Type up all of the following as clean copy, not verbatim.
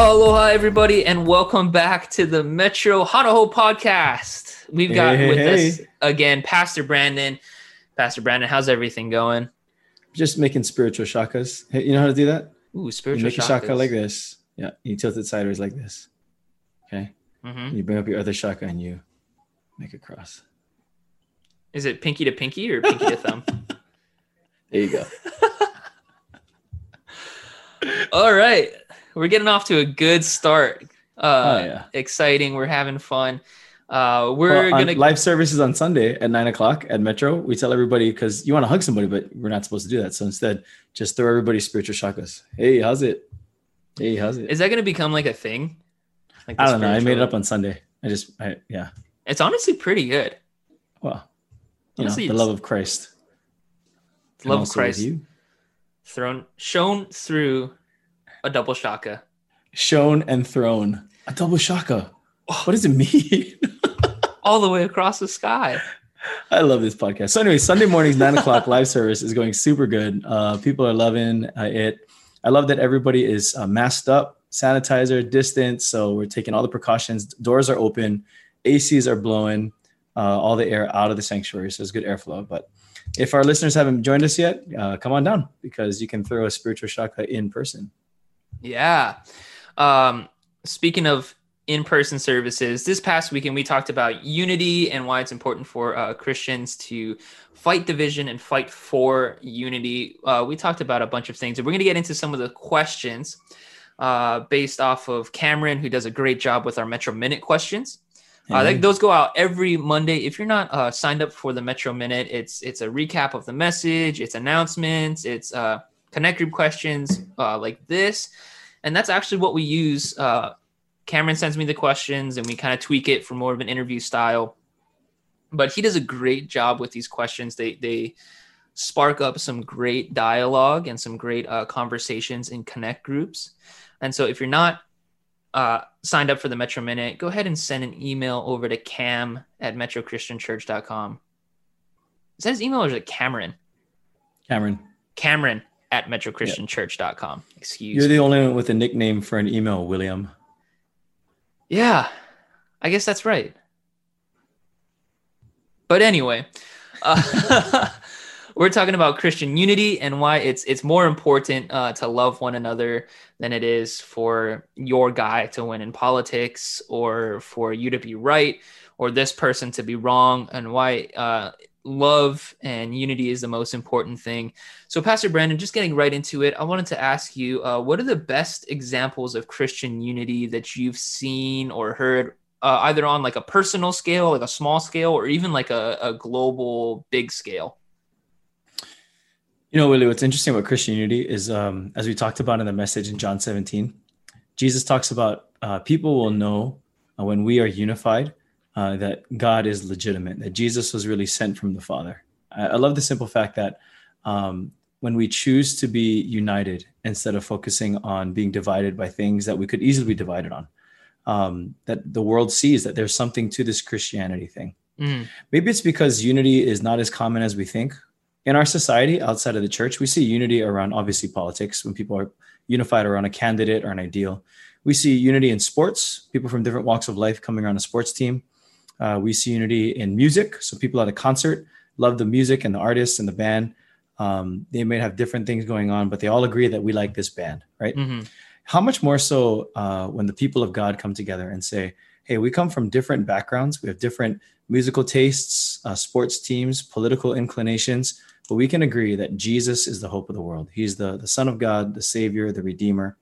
Aloha, everybody, and welcome back to the Metro Honolulu podcast. We've got us again, Pastor Brandon. Pastor Brandon, how's everything going? Just making spiritual shakas. Hey, you know how to do that? Ooh, spiritual shakas. You make a shaka like this. Yeah, you tilt it sideways like this. Okay? Mm-hmm. You bring up your other shaka and you make a cross. Is it pinky to pinky or pinky to thumb? There you go. All right. We're getting off to a good start. Exciting. We're having fun. Live services on Sunday at 9:00 at Metro. We tell everybody, because you want to hug somebody, but we're not supposed to do that. So instead, just throw everybody spiritual shakas. Hey, how's it? Hey, how's it? Is that going to become like a thing? Like, I don't know. I made it up on Sunday. Yeah. It's honestly pretty good. Well, honestly, the love of Christ. The love of Christ shown through a double shaka. Shown and thrown. A double shaka. What does it mean? All the way across the sky. I love this podcast. So anyway, Sunday mornings, 9:00 live service is going super good. People are loving it. I love that everybody is masked up, sanitizer, distance. So we're taking all the precautions. Doors are open. ACs are blowing all the air out of the sanctuary. So it's good airflow. But if our listeners haven't joined us yet, come on down, because you can throw a spiritual shaka in person. Yeah. Speaking of in-person services, this past weekend we talked about unity and why it's important for Christians to fight division and fight for unity. We talked about a bunch of things, and we're going to get into some of the questions based off of Cameron, who does a great job with our Metro Minute questions. Those go out every Monday. If you're not signed up for the Metro Minute, it's a recap of the message, it's announcements, it's connect group questions like this, and that's actually what we use. Cameron sends me the questions and we kind of tweak it for more of an interview style, but he does a great job with these questions. They spark up some great dialogue and some great conversations in connect groups. And so if you're not signed up for the Metro Minute, go ahead and send an email over to cam@metrochristianchurch.com. Is that his email or is it Cameron? Cameron @metrochristianchurch.com. Excuse me. You're the only one with a nickname for an email, William. Yeah, I guess that's right. But anyway, we're talking about Christian unity and why it's more important to love one another than it is for your guy to win in politics, or for you to be right or this person to be wrong, and why love and unity is the most important thing. So Pastor Brandon, just getting right into it, I wanted to ask you, what are the best examples of Christian unity that you've seen or heard, either on like a personal scale, like a small scale, or even like a global big scale? You know, Willie, what's interesting about Christian unity is, as we talked about in the message in John 17, Jesus talks about people will know when we are unified, that God is legitimate, that Jesus was really sent from the Father. I love the simple fact that when we choose to be united instead of focusing on being divided by things that we could easily be divided on, that the world sees that there's something to this Christianity thing. Mm. Maybe it's because unity is not as common as we think. In our society, outside of the church, we see unity around, obviously, politics, when people are unified around a candidate or an ideal. We see unity in sports, people from different walks of life coming around a sports team. We see unity in music. So people at a concert love the music and the artists and the band. They may have different things going on, but they all agree that we like this band, right? Mm-hmm. How much more so when the people of God come together and say, hey, we come from different backgrounds. We have different musical tastes, sports teams, political inclinations, but we can agree that Jesus is the hope of the world. He's the Son of God, the Savior, the Redeemer.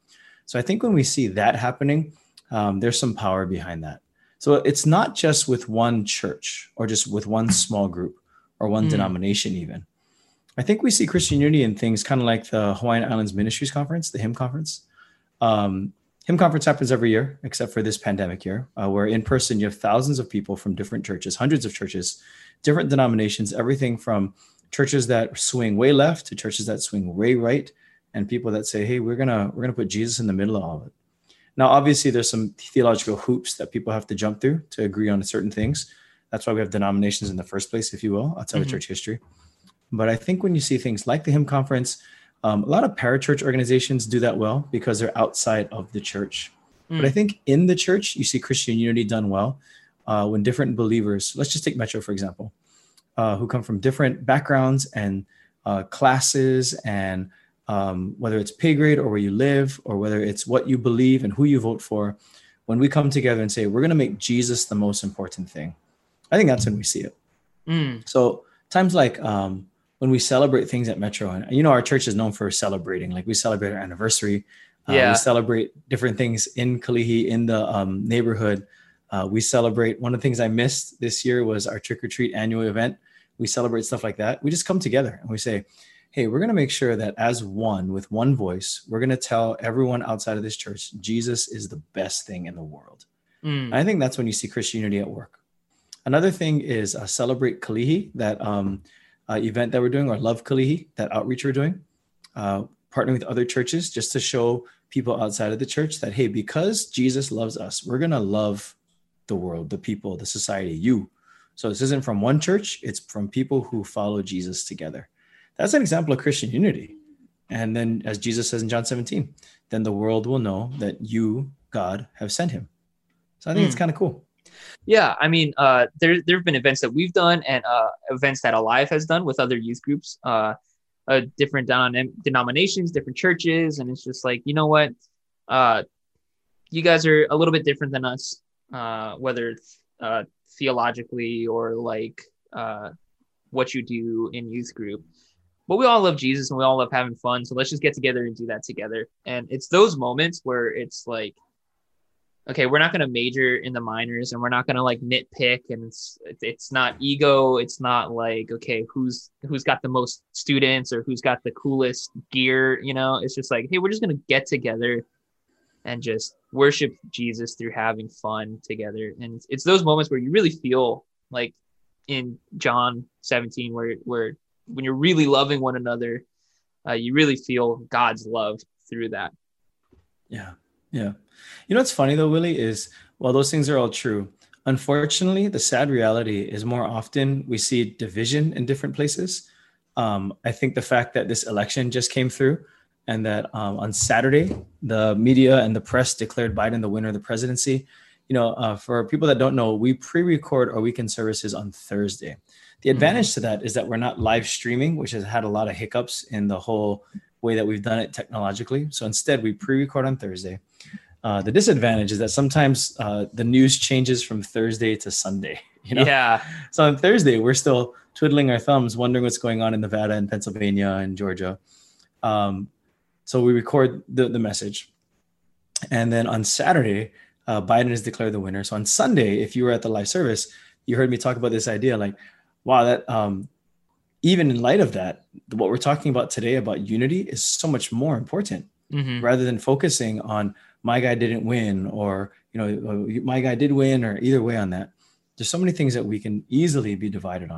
So I think when we see that happening, there's some power behind that. So it's not just with one church or just with one small group or one denomination even. I think we see Christian unity in things kind of like the Hawaiian Islands Ministries Conference, the HIM Conference. HIM Conference happens every year, except for this pandemic year, where in person you have thousands of people from different churches, hundreds of churches, different denominations, everything from churches that swing way left to churches that swing way right, and people that say, hey, we're gonna put Jesus in the middle of all of it. Now, obviously, there's some theological hoops that people have to jump through to agree on certain things. That's why we have denominations in the first place, if you will, outside of church history. But I think when you see things like the HIM Conference, a lot of parachurch organizations do that well because they're outside of the church. But I think in the church, you see Christian unity done well when different believers, let's just take Metro, for example, who come from different backgrounds and classes and whether it's pay grade or where you live or whether it's what you believe and who you vote for. When we come together and say, we're going to make Jesus the most important thing, I think that's when we see it. So times like when we celebrate things at Metro, and you know, our church is known for celebrating, like we celebrate our anniversary. We celebrate different things in Kalihi, in the neighborhood. We celebrate, one of the things I missed this year was our trick or treat annual event. We celebrate stuff like that. We just come together and we say, hey, we're going to make sure that as one, with one voice, we're going to tell everyone outside of this church, Jesus is the best thing in the world. And I think that's when you see Christianity at work. Another thing is Celebrate Kalihi, that event that we're doing, or Love Kalihi, that outreach we're doing, partnering with other churches just to show people outside of the church that, hey, because Jesus loves us, we're going to love the world, the people, the society, you. So this isn't from one church. It's from people who follow Jesus together. That's an example of Christian unity. And then as Jesus says in John 17, then the world will know that you, God, have sent him. So I think it's kind of cool. Yeah, I mean, there have been events that we've done and events that Alive has done with other youth groups, different denominations, different churches. And it's just like, you know what? You guys are a little bit different than us, whether it's theologically or like what you do in youth group. But we all love Jesus and we all love having fun. So let's just get together and do that together. And it's those moments where it's like, okay, we're not going to major in the minors and we're not going to like nitpick, and it's not ego. It's not like, okay, who's got the most students or who's got the coolest gear, you know? It's just like, hey, we're just going to get together and just worship Jesus through having fun together. And it's those moments where you really feel like in John 17, where when you're really loving one another, you really feel God's love through that. Yeah. Yeah. You know, what's funny though, Willie, is while those things are all true, unfortunately, the sad reality is more often we see division in different places. I think the fact that this election just came through and that on Saturday, the media and the press declared Biden the winner of the presidency. You know, for people that don't know, we pre-record our weekend services on Thursday. The advantage to that is that we're not live streaming, which has had a lot of hiccups in the whole way that we've done it technologically. So instead, we pre-record on Thursday. The disadvantage is that sometimes the news changes from Thursday to Sunday. You know? Yeah. So on Thursday, we're still twiddling our thumbs, wondering what's going on in Nevada and Pennsylvania and Georgia. So we record the message. And then on Saturday, Biden is declared the winner. So on Sunday, if you were at the live service, you heard me talk about this idea like, wow, that even in light of that, what we're talking about today about unity is so much more important rather than focusing on my guy didn't win, or, you know, my guy did win, or either way on that. There's so many things that we can easily be divided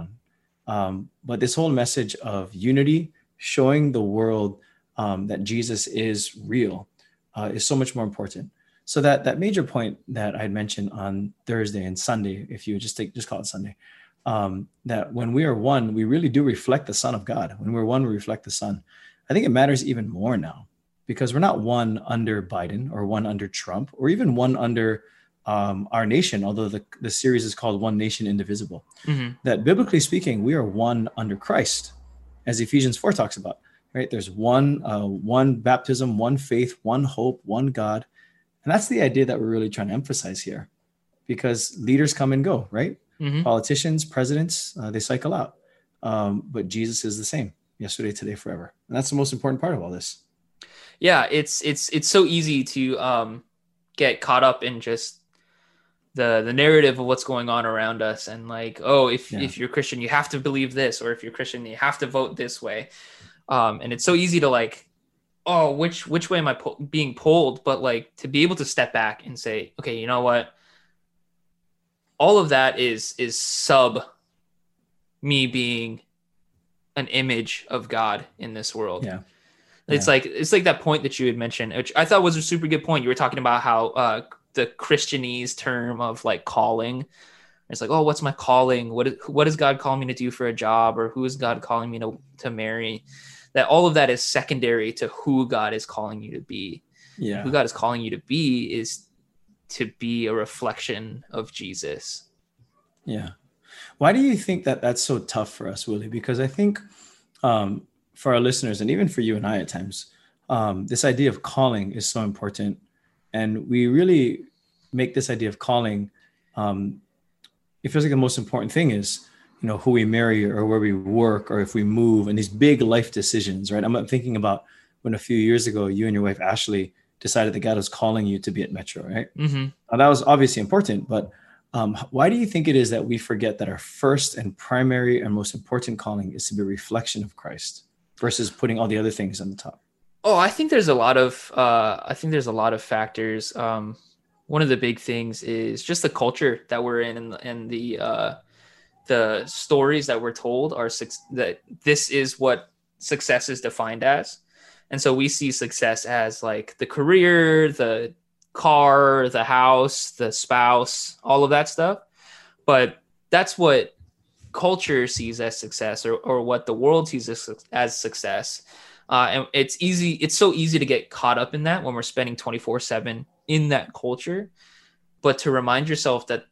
on. But this whole message of unity, showing the world that Jesus is real, is so much more important. So that major point that I had mentioned on Thursday and Sunday, if you just call it Sunday, that when we are one, we really do reflect the Son of God. When we're one, we reflect the Son. I think it matters even more now, because we're not one under Biden or one under Trump or even one under our nation, although the series is called One Nation Indivisible, that biblically speaking, we are one under Christ, as Ephesians 4 talks about, right? There's one baptism, one faith, one hope, one God. And that's the idea that we're really trying to emphasize here, because leaders come and go, right? Politicians, presidents, they cycle out. But Jesus is the same yesterday, today, forever. And that's the most important part of all this. Yeah, it's so easy to get caught up in just the narrative of what's going on around us, and like, oh, if you're Christian, you have to believe this, or if you're Christian, you have to vote this way. And it's so easy to like, oh, which way am I being pulled? But like, to be able to step back and say, okay, you know what? All of that is sub me being an image of God in this world. Yeah. It's like that point that you had mentioned, which I thought was a super good point. You were talking about how the Christianese term of like calling. It's like, oh, what's my calling? What does God call me to do for a job? Or who is God calling me to marry? That all of that is secondary to who God is calling you to be. Yeah. Who God is calling you to be is to be a reflection of Jesus. Yeah. Why do you think that that's so tough for us, Willie? Because I think for our listeners, and even for you and I at times, this idea of calling is so important. And we really make this idea of calling, it feels like the most important thing is, you know, who we marry or where we work or if we move and these big life decisions, right? I'm thinking about when a few years ago, you and your wife, Ashley, decided that God was calling you to be at Metro, right? Mm-hmm. Now, that was obviously important, but why do you think it is that we forget that our first and primary and most important calling is to be a reflection of Christ versus putting all the other things on the top? Oh, I think there's a lot of factors. One of the big things is just the culture that we're in, and the stories that we're told are that this is what success is defined as. And so we see success as like the career, the car, the house, the spouse, all of that stuff. But that's what culture sees as success, or what the world sees as success. And it's easy. It's so easy to get caught up in that when we're spending 24/7 in that culture. But to remind yourself that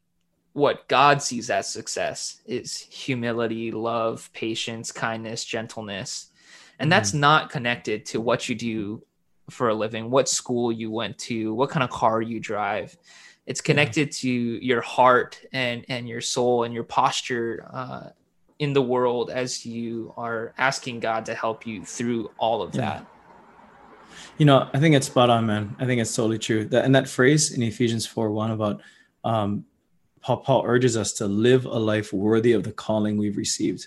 what God sees as success is humility, love, patience, kindness, gentleness. And that's not connected to what you do for a living, what school you went to, what kind of car you drive. It's connected to your heart and your soul and your posture in the world as you are asking God to help you through all of that. You know, I think it's spot on, man. I think it's totally true. That phrase in Ephesians 4:1 about how Paul urges us to live a life worthy of the calling we've received.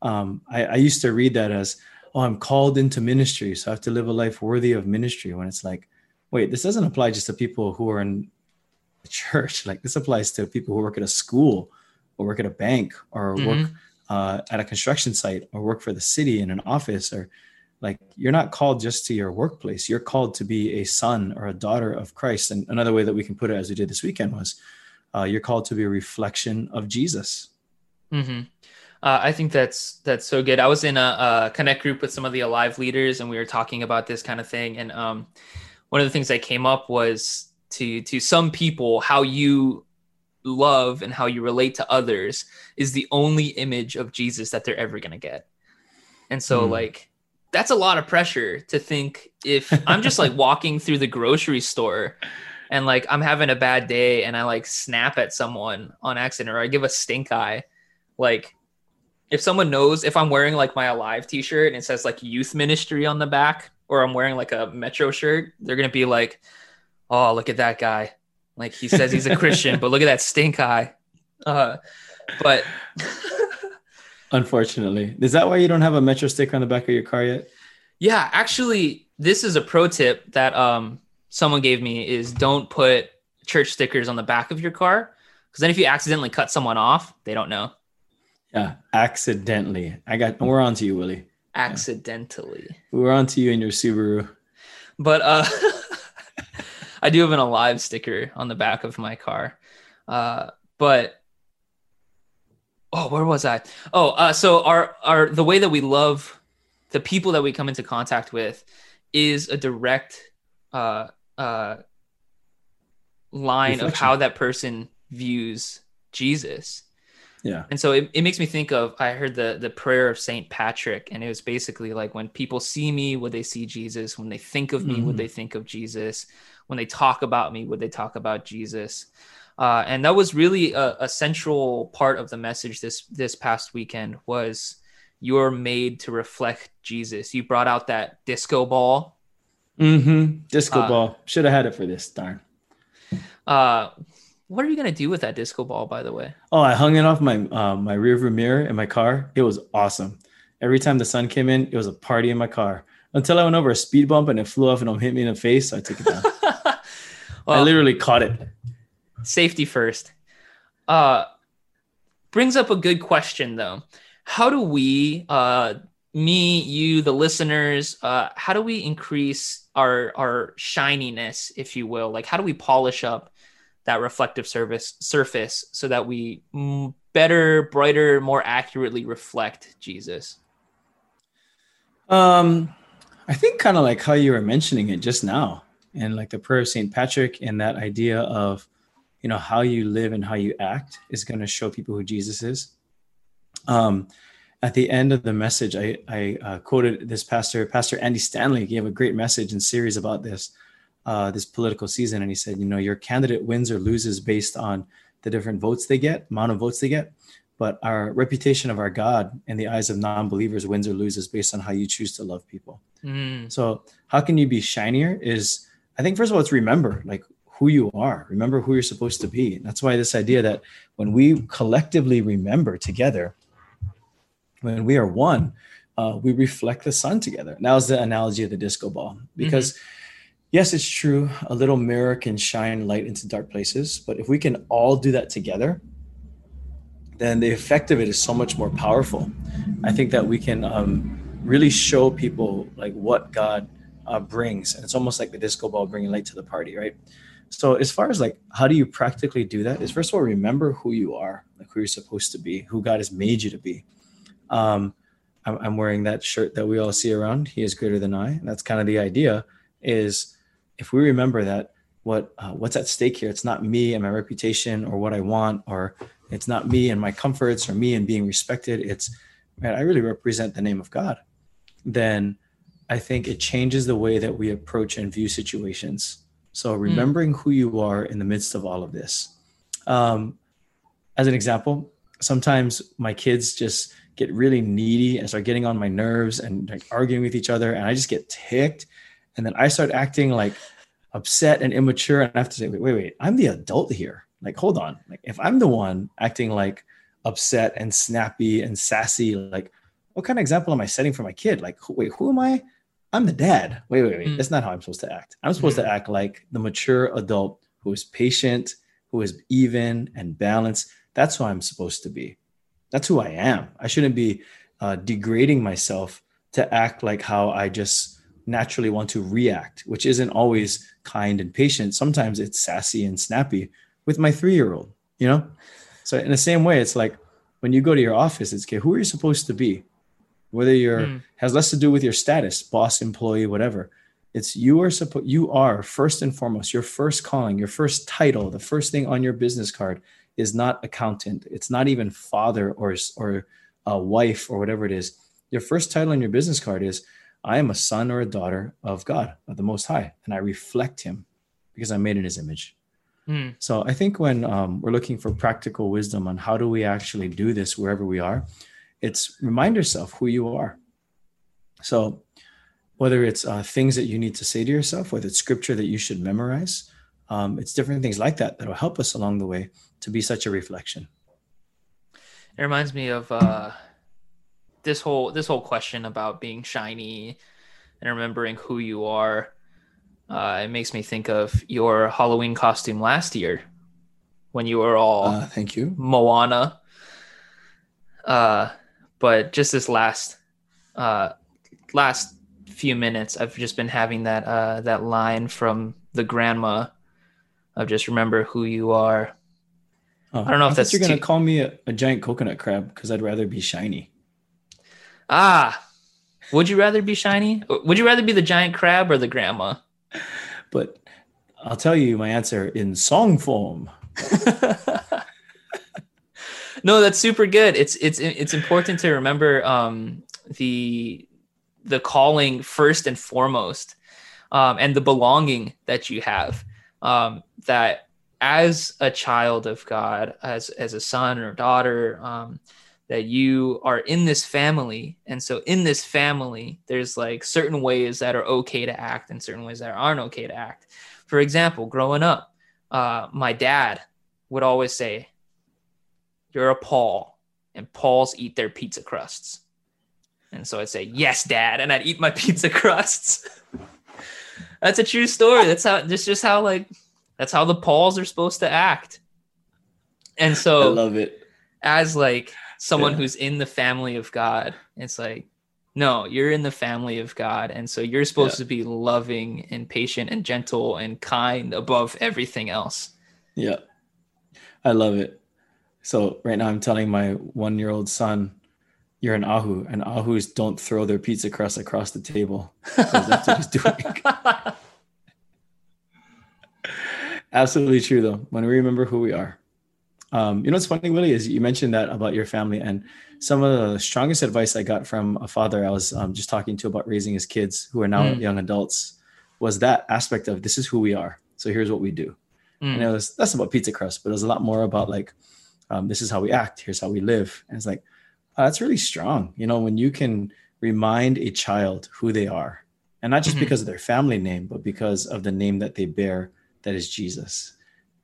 I used to read that as, oh, I'm called into ministry, so I have to live a life worthy of ministry, when it's like, wait, this doesn't apply just to people who are in the church. Like, this applies to people who work at a school or work at a bank or work at a construction site or work for the city in an office. Or like, you're not called just to your workplace. You're called to be a son or a daughter of Christ. And another way that we can put it, as we did this weekend, was you're called to be a reflection of Jesus. Mm-hmm. I think that's so good. I was in a connect group with some of the Alive leaders, and we were talking about this kind of thing. And one of the things that came up was to some people, how you love and how you relate to others is the only image of Jesus that they're ever going to get. And so like, that's a lot of pressure to think, if I'm just like walking through the grocery store and like, I'm having a bad day and I like snap at someone on accident, or I give a stink eye, like, if someone knows, if I'm wearing like my Alive t-shirt and it says like youth ministry on the back, or I'm wearing like a Metro shirt, they're going to be like, oh, look at that guy. Like, he says he's a Christian, but look at that stink eye. But unfortunately, is that why you don't have a Metro sticker on the back of your car yet? Yeah, actually, this is a pro tip that someone gave me, is don't put church stickers on the back of your car. Cause then if you accidentally cut someone off, they don't know. Yeah, accidentally. We're on to you, Willie. Accidentally. Yeah. We're on to you and your Subaru. But I do have an Alive sticker on the back of my car. Where was I? So our the way that we love the people that we come into contact with is a direct line reflection of how that person views Jesus. Yeah. And so it makes me think of, I heard the prayer of St. Patrick, and it was basically like, when people see me, would they see Jesus? When they think of me, would they think of Jesus? When they talk about me, would they talk about Jesus? And that was really a central part of the message this past weekend, was you're made to reflect Jesus. You brought out that disco ball. Mm-hmm. Disco ball. Should have had it for this, darn. What are you going to do with that disco ball, by the way? Oh, I hung it off my my rearview mirror in my car. It was awesome. Every time the sun came in, it was a party in my car. Until I went over a speed bump and it flew off and hit me in the face. So I took it down. I literally caught it. Safety first. Brings up a good question, though. How do we, me, you, the listeners, how do we increase our shininess, if you will? Like, how do we polish up that reflective surface so that we better, brighter, more accurately reflect Jesus? I think kind of like how you were mentioning it just now, and like the prayer of St. Patrick and that idea of, you know, how you live and how you act is going to show people who Jesus is. At the end of the message, I quoted this pastor, Pastor Andy Stanley, gave a great message and series about this, this political season. And he said, you know, your candidate wins or loses based on the different votes they get, amount of votes they get. But our reputation of our God in the eyes of non-believers wins or loses based on how you choose to love people. Mm. So how can you be shinier is, I think, first of all, it's remember like who you are, remember who you're supposed to be. And that's why this idea that when we collectively remember together, when we are one, we reflect the sun together. And that was the analogy of the disco ball, because yes, it's true. A little mirror can shine light into dark places, but if we can all do that together, then the effect of it is so much more powerful. I think that we can really show people like what God brings. And it's almost like the disco ball bringing light to the party, right? So as far as like, how do you practically do that is, first of all, remember who you are, like who you're supposed to be, who God has made you to be. I'm wearing that shirt that we all see around. He is greater than I. And that's kind of the idea is if we remember that what's at stake here, it's not me and my reputation or what I want, or it's not me and my comforts or me and being respected. It's, man, I really represent the name of God. Then I think it changes the way that we approach and view situations. So remembering who you are in the midst of all of this. As an example, sometimes my kids just get really needy and start getting on my nerves and like arguing with each other. And I just get ticked. And then I start acting like upset and immature. And I have to say, wait, I'm the adult here. Like, hold on. Like if I'm the one acting like upset and snappy and sassy, like what kind of example am I setting for my kid? Like, wait, who am I? I'm the dad. Wait. Mm-hmm. That's not how I'm supposed to act. I'm supposed to act like the mature adult who is patient, who is even and balanced. That's who I'm supposed to be. That's who I am. I shouldn't be degrading myself to act like how I just naturally want to react, which isn't always kind and patient. Sometimes it's sassy and snappy with my 3-year-old, you know? So in the same way, it's like when you go to your office, it's okay, who are you supposed to be? Whether you're, has less to do with your status, boss, employee, whatever. It's you are first and foremost, your first calling, your first title, the first thing on your business card is not accountant. It's not even father or a wife or whatever it is. Your first title on your business card is, I am a son or a daughter of God, of the Most High, and I reflect him because I'm made in his image. Mm. So I think when we're looking for practical wisdom on how do we actually do this wherever we are, it's remind yourself who you are. So whether it's things that you need to say to yourself, whether it's scripture that you should memorize, it's different things like that that'll help us along the way to be such a reflection. It reminds me of this whole question about being shiny and remembering who you are. It makes me think of your Halloween costume last year when you were all thank you, Moana. But just this last few minutes, I've just been having that that line from the grandma of just remember who you are. I don't know if that's you're going to call me a giant coconut crab because I'd rather be shiny. Ah, would you rather be shiny? Would you rather be the giant crab or the grandma? But I'll tell you my answer in song form. No, that's super good. It's important to remember the calling first and foremost, and the belonging that you have, that as a child of God, as a son or daughter, that you are in this family. And so in this family, there's like certain ways that are okay to act and certain ways that aren't okay to act. For example, growing up, my dad would always say, you're a Paul, and Pauls eat their pizza crusts. And so I'd say, yes, Dad. And I'd eat my pizza crusts. That's a true story. That's how the Pauls are supposed to act. And so I love it. As like someone who's in the family of God, it's like, no, you're in the family of God. And so you're supposed to be loving and patient and gentle and kind above everything else. Yeah. I love it. So right now I'm telling my 1-year-old son, you're an ahu, and ahus don't throw their pizza crust across the table. That's what he's doing. Absolutely true, though, when we remember who we are. You know, what's funny, Willie, is you mentioned that about your family, and some of the strongest advice I got from a father I was just talking to about raising his kids who are now young adults was that aspect of this is who we are. So here's what we do. And it was, that's about pizza crust, but it was a lot more about like, this is how we act. Here's how we live. And it's like, that's really strong. You know, when you can remind a child who they are, and not just because of their family name, but because of the name that they bear, that is Jesus.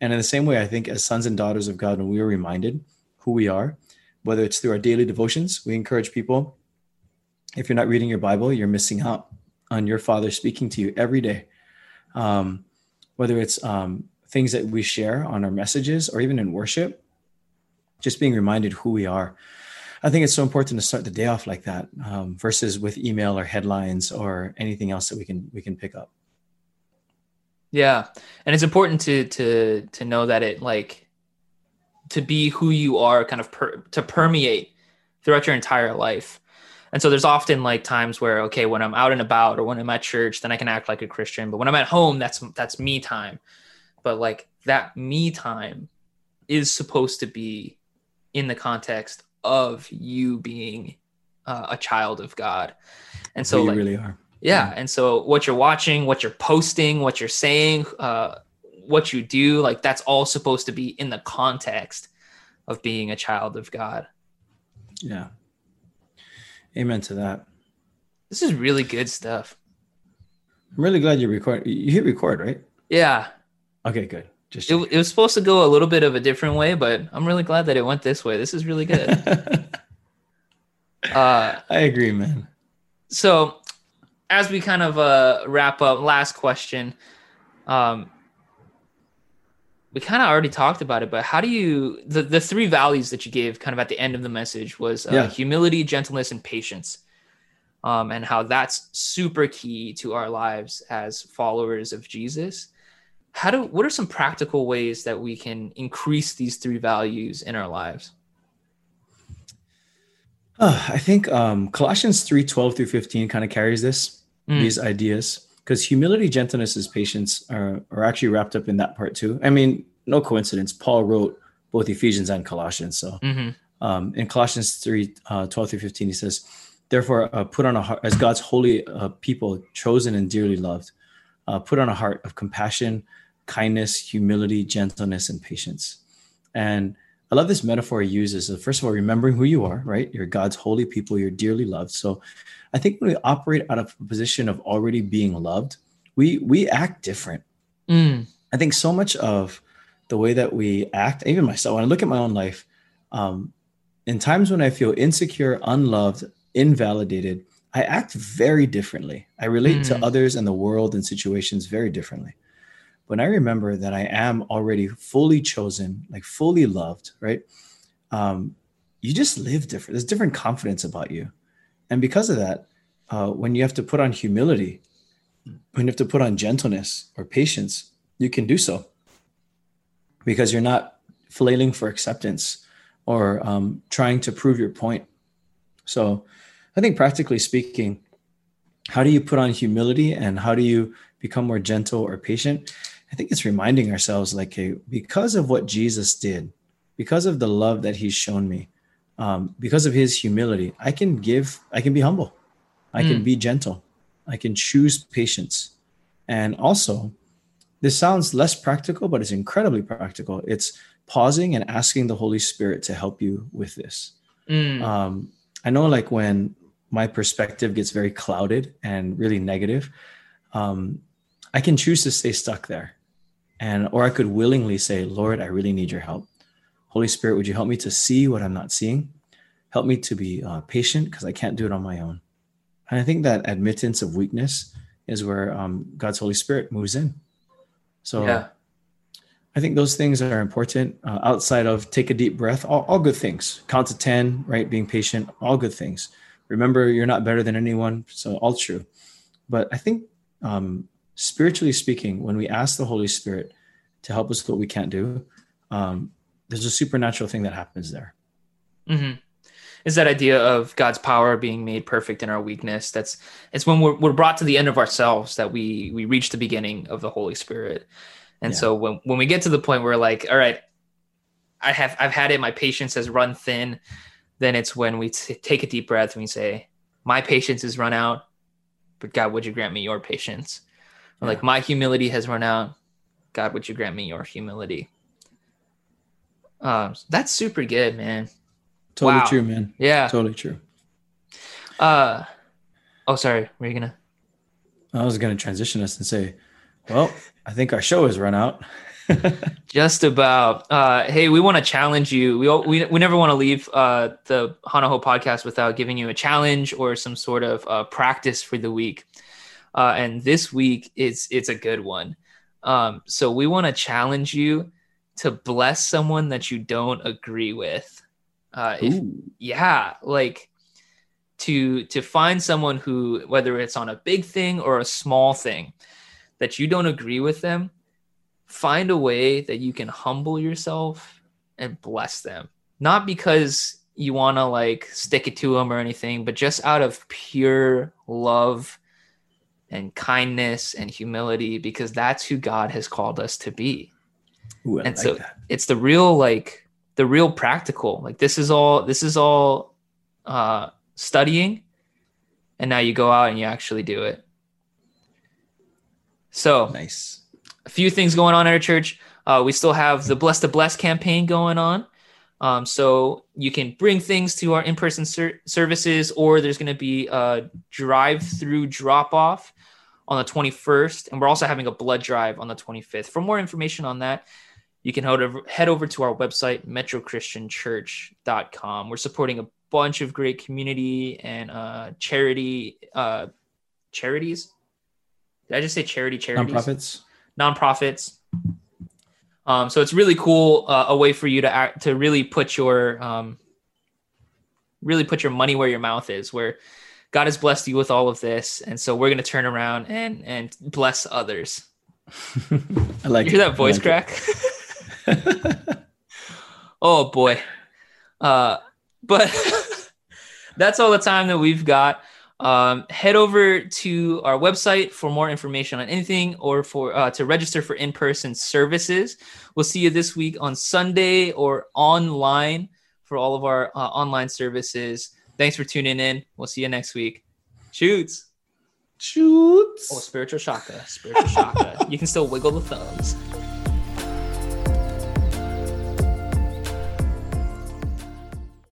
And in the same way, I think as sons and daughters of God, when we are reminded who we are, whether it's through our daily devotions, we encourage people, if you're not reading your Bible, you're missing out on your Father speaking to you every day. Whether it's things that we share on our messages or even in worship, just being reminded who we are. I think it's so important to start the day off like that versus with email or headlines or anything else that we can pick up. Yeah. And it's important to know that it like to be who you are kind of to permeate throughout your entire life. And so there's often like times where, okay, when I'm out and about or when I'm at church, then I can act like a Christian. But when I'm at home, that's me time. But like that me time is supposed to be in the context of you being a child of God. And so you like, really are. Yeah. And so what you're watching, what you're posting, what you're saying, what you do, like that's all supposed to be in the context of being a child of God. Yeah. Amen to that. This is really good stuff. I'm really glad you record. You hit record, right? Yeah. Okay, good. Just it was supposed to go a little bit of a different way, but I'm really glad that it went this way. This is really good. I agree, man. So as we kind of wrap up, last question, we kind of already talked about it, but how do you, the three values that you gave kind of at the end of the message was humility, gentleness, and patience, and how that's super key to our lives as followers of Jesus. What are some practical ways that we can increase these three values in our lives? I think Colossians 3:12 through 15 kind of carries these ideas, because humility, gentleness, and patience are actually wrapped up in that part too. I mean, no coincidence, Paul wrote both Ephesians and Colossians. So in Colossians 3:12 through 15, he says, therefore, put on a heart as God's holy people, chosen and dearly loved, put on a heart of compassion, kindness, humility, gentleness, and patience. And I love this metaphor he uses. First of all, remembering who you are, right? You're God's holy people. You're dearly loved. So I think when we operate out of a position of already being loved, we act different. I think so much of the way that we act, even myself, when I look at my own life, in times when I feel insecure, unloved, invalidated, I act very differently. I relate to others and the world and situations very differently. When I remember that I am already fully chosen, like fully loved, right? You just live different. There's different confidence about you. And because of that, when you have to put on humility, when you have to put on gentleness or patience, you can do so because you're not flailing for acceptance or trying to prove your point. So I think practically speaking, how do you put on humility and how do you become more gentle or patient? I think it's reminding ourselves like, hey, because of what Jesus did, because of the love that he's shown me, because of his humility, I can be humble. I can be gentle. I can choose patience. And also, this sounds less practical, but it's incredibly practical. It's pausing and asking the Holy Spirit to help you with this. I know like when my perspective gets very clouded and really negative, I can choose to stay stuck there. Or I could willingly say, Lord, I really need your help. Holy Spirit, would you help me to see what I'm not seeing? Help me to be patient because I can't do it on my own. And I think that admittance of weakness is where God's Holy Spirit moves in. So yeah. I think those things are important outside of take a deep breath, all good things. Count to 10, right? Being patient, all good things. Remember, you're not better than anyone. So all true. But I think spiritually speaking, when we ask the Holy Spirit to help us with what we can't do, there's a supernatural thing that happens there. It's that idea of God's power being made perfect in our weakness. It's when we're brought to the end of ourselves that we reach the beginning of the Holy Spirit. And so when we get to the point where like, all right, I've had it, my patience has run thin, then it's when we take a deep breath and we say, my patience has run out, but God, would you grant me your patience? Or like, my humility has run out, God, would you grant me your humility? That's super good, man. Totally true, man. Yeah. Totally true. Oh, sorry. Were you going to? I was going to transition us and say, well, I think our show has run out. Just about. Hey, we want to challenge you. We never want to leave the Hanaho podcast without giving you a challenge or some sort of practice for the week. And this week, it's a good one. So we want to challenge you to bless someone that you don't agree with. Like to find someone who, whether it's on a big thing or a small thing that you don't agree with them, find a way that you can humble yourself and bless them. Not because you want to like stick it to them or anything, but just out of pure love and kindness and humility, because that's who God has called us to be. Ooh, and like so that. It's the real, like the real practical, like this is all studying. And now you go out and you actually do it. So nice. A few things going on at our church. We still have the Bless to Bless campaign going on. So you can bring things to our in-person services, or there's going to be a drive-through drop-off on the 21st. And we're also having a blood drive on the 25th. For more information on that, you can head over to our website, metrochristianchurch.com. We're supporting a bunch of great community and charities. Did I just say charities? Nonprofits. So it's really cool, a way for you to really put your money where your mouth is, where God has blessed you with all of this, and so we're going to turn around and bless others. I like. You hear that voice crack? Oh boy! But that's all the time that we've got. Head over to our website for more information on anything or for to register for in-person services. We'll see you this week on Sunday or online for all of our online services. Thanks for tuning in. We'll see you next week. Shoots. Oh, spiritual shaka. You can still wiggle the thumbs.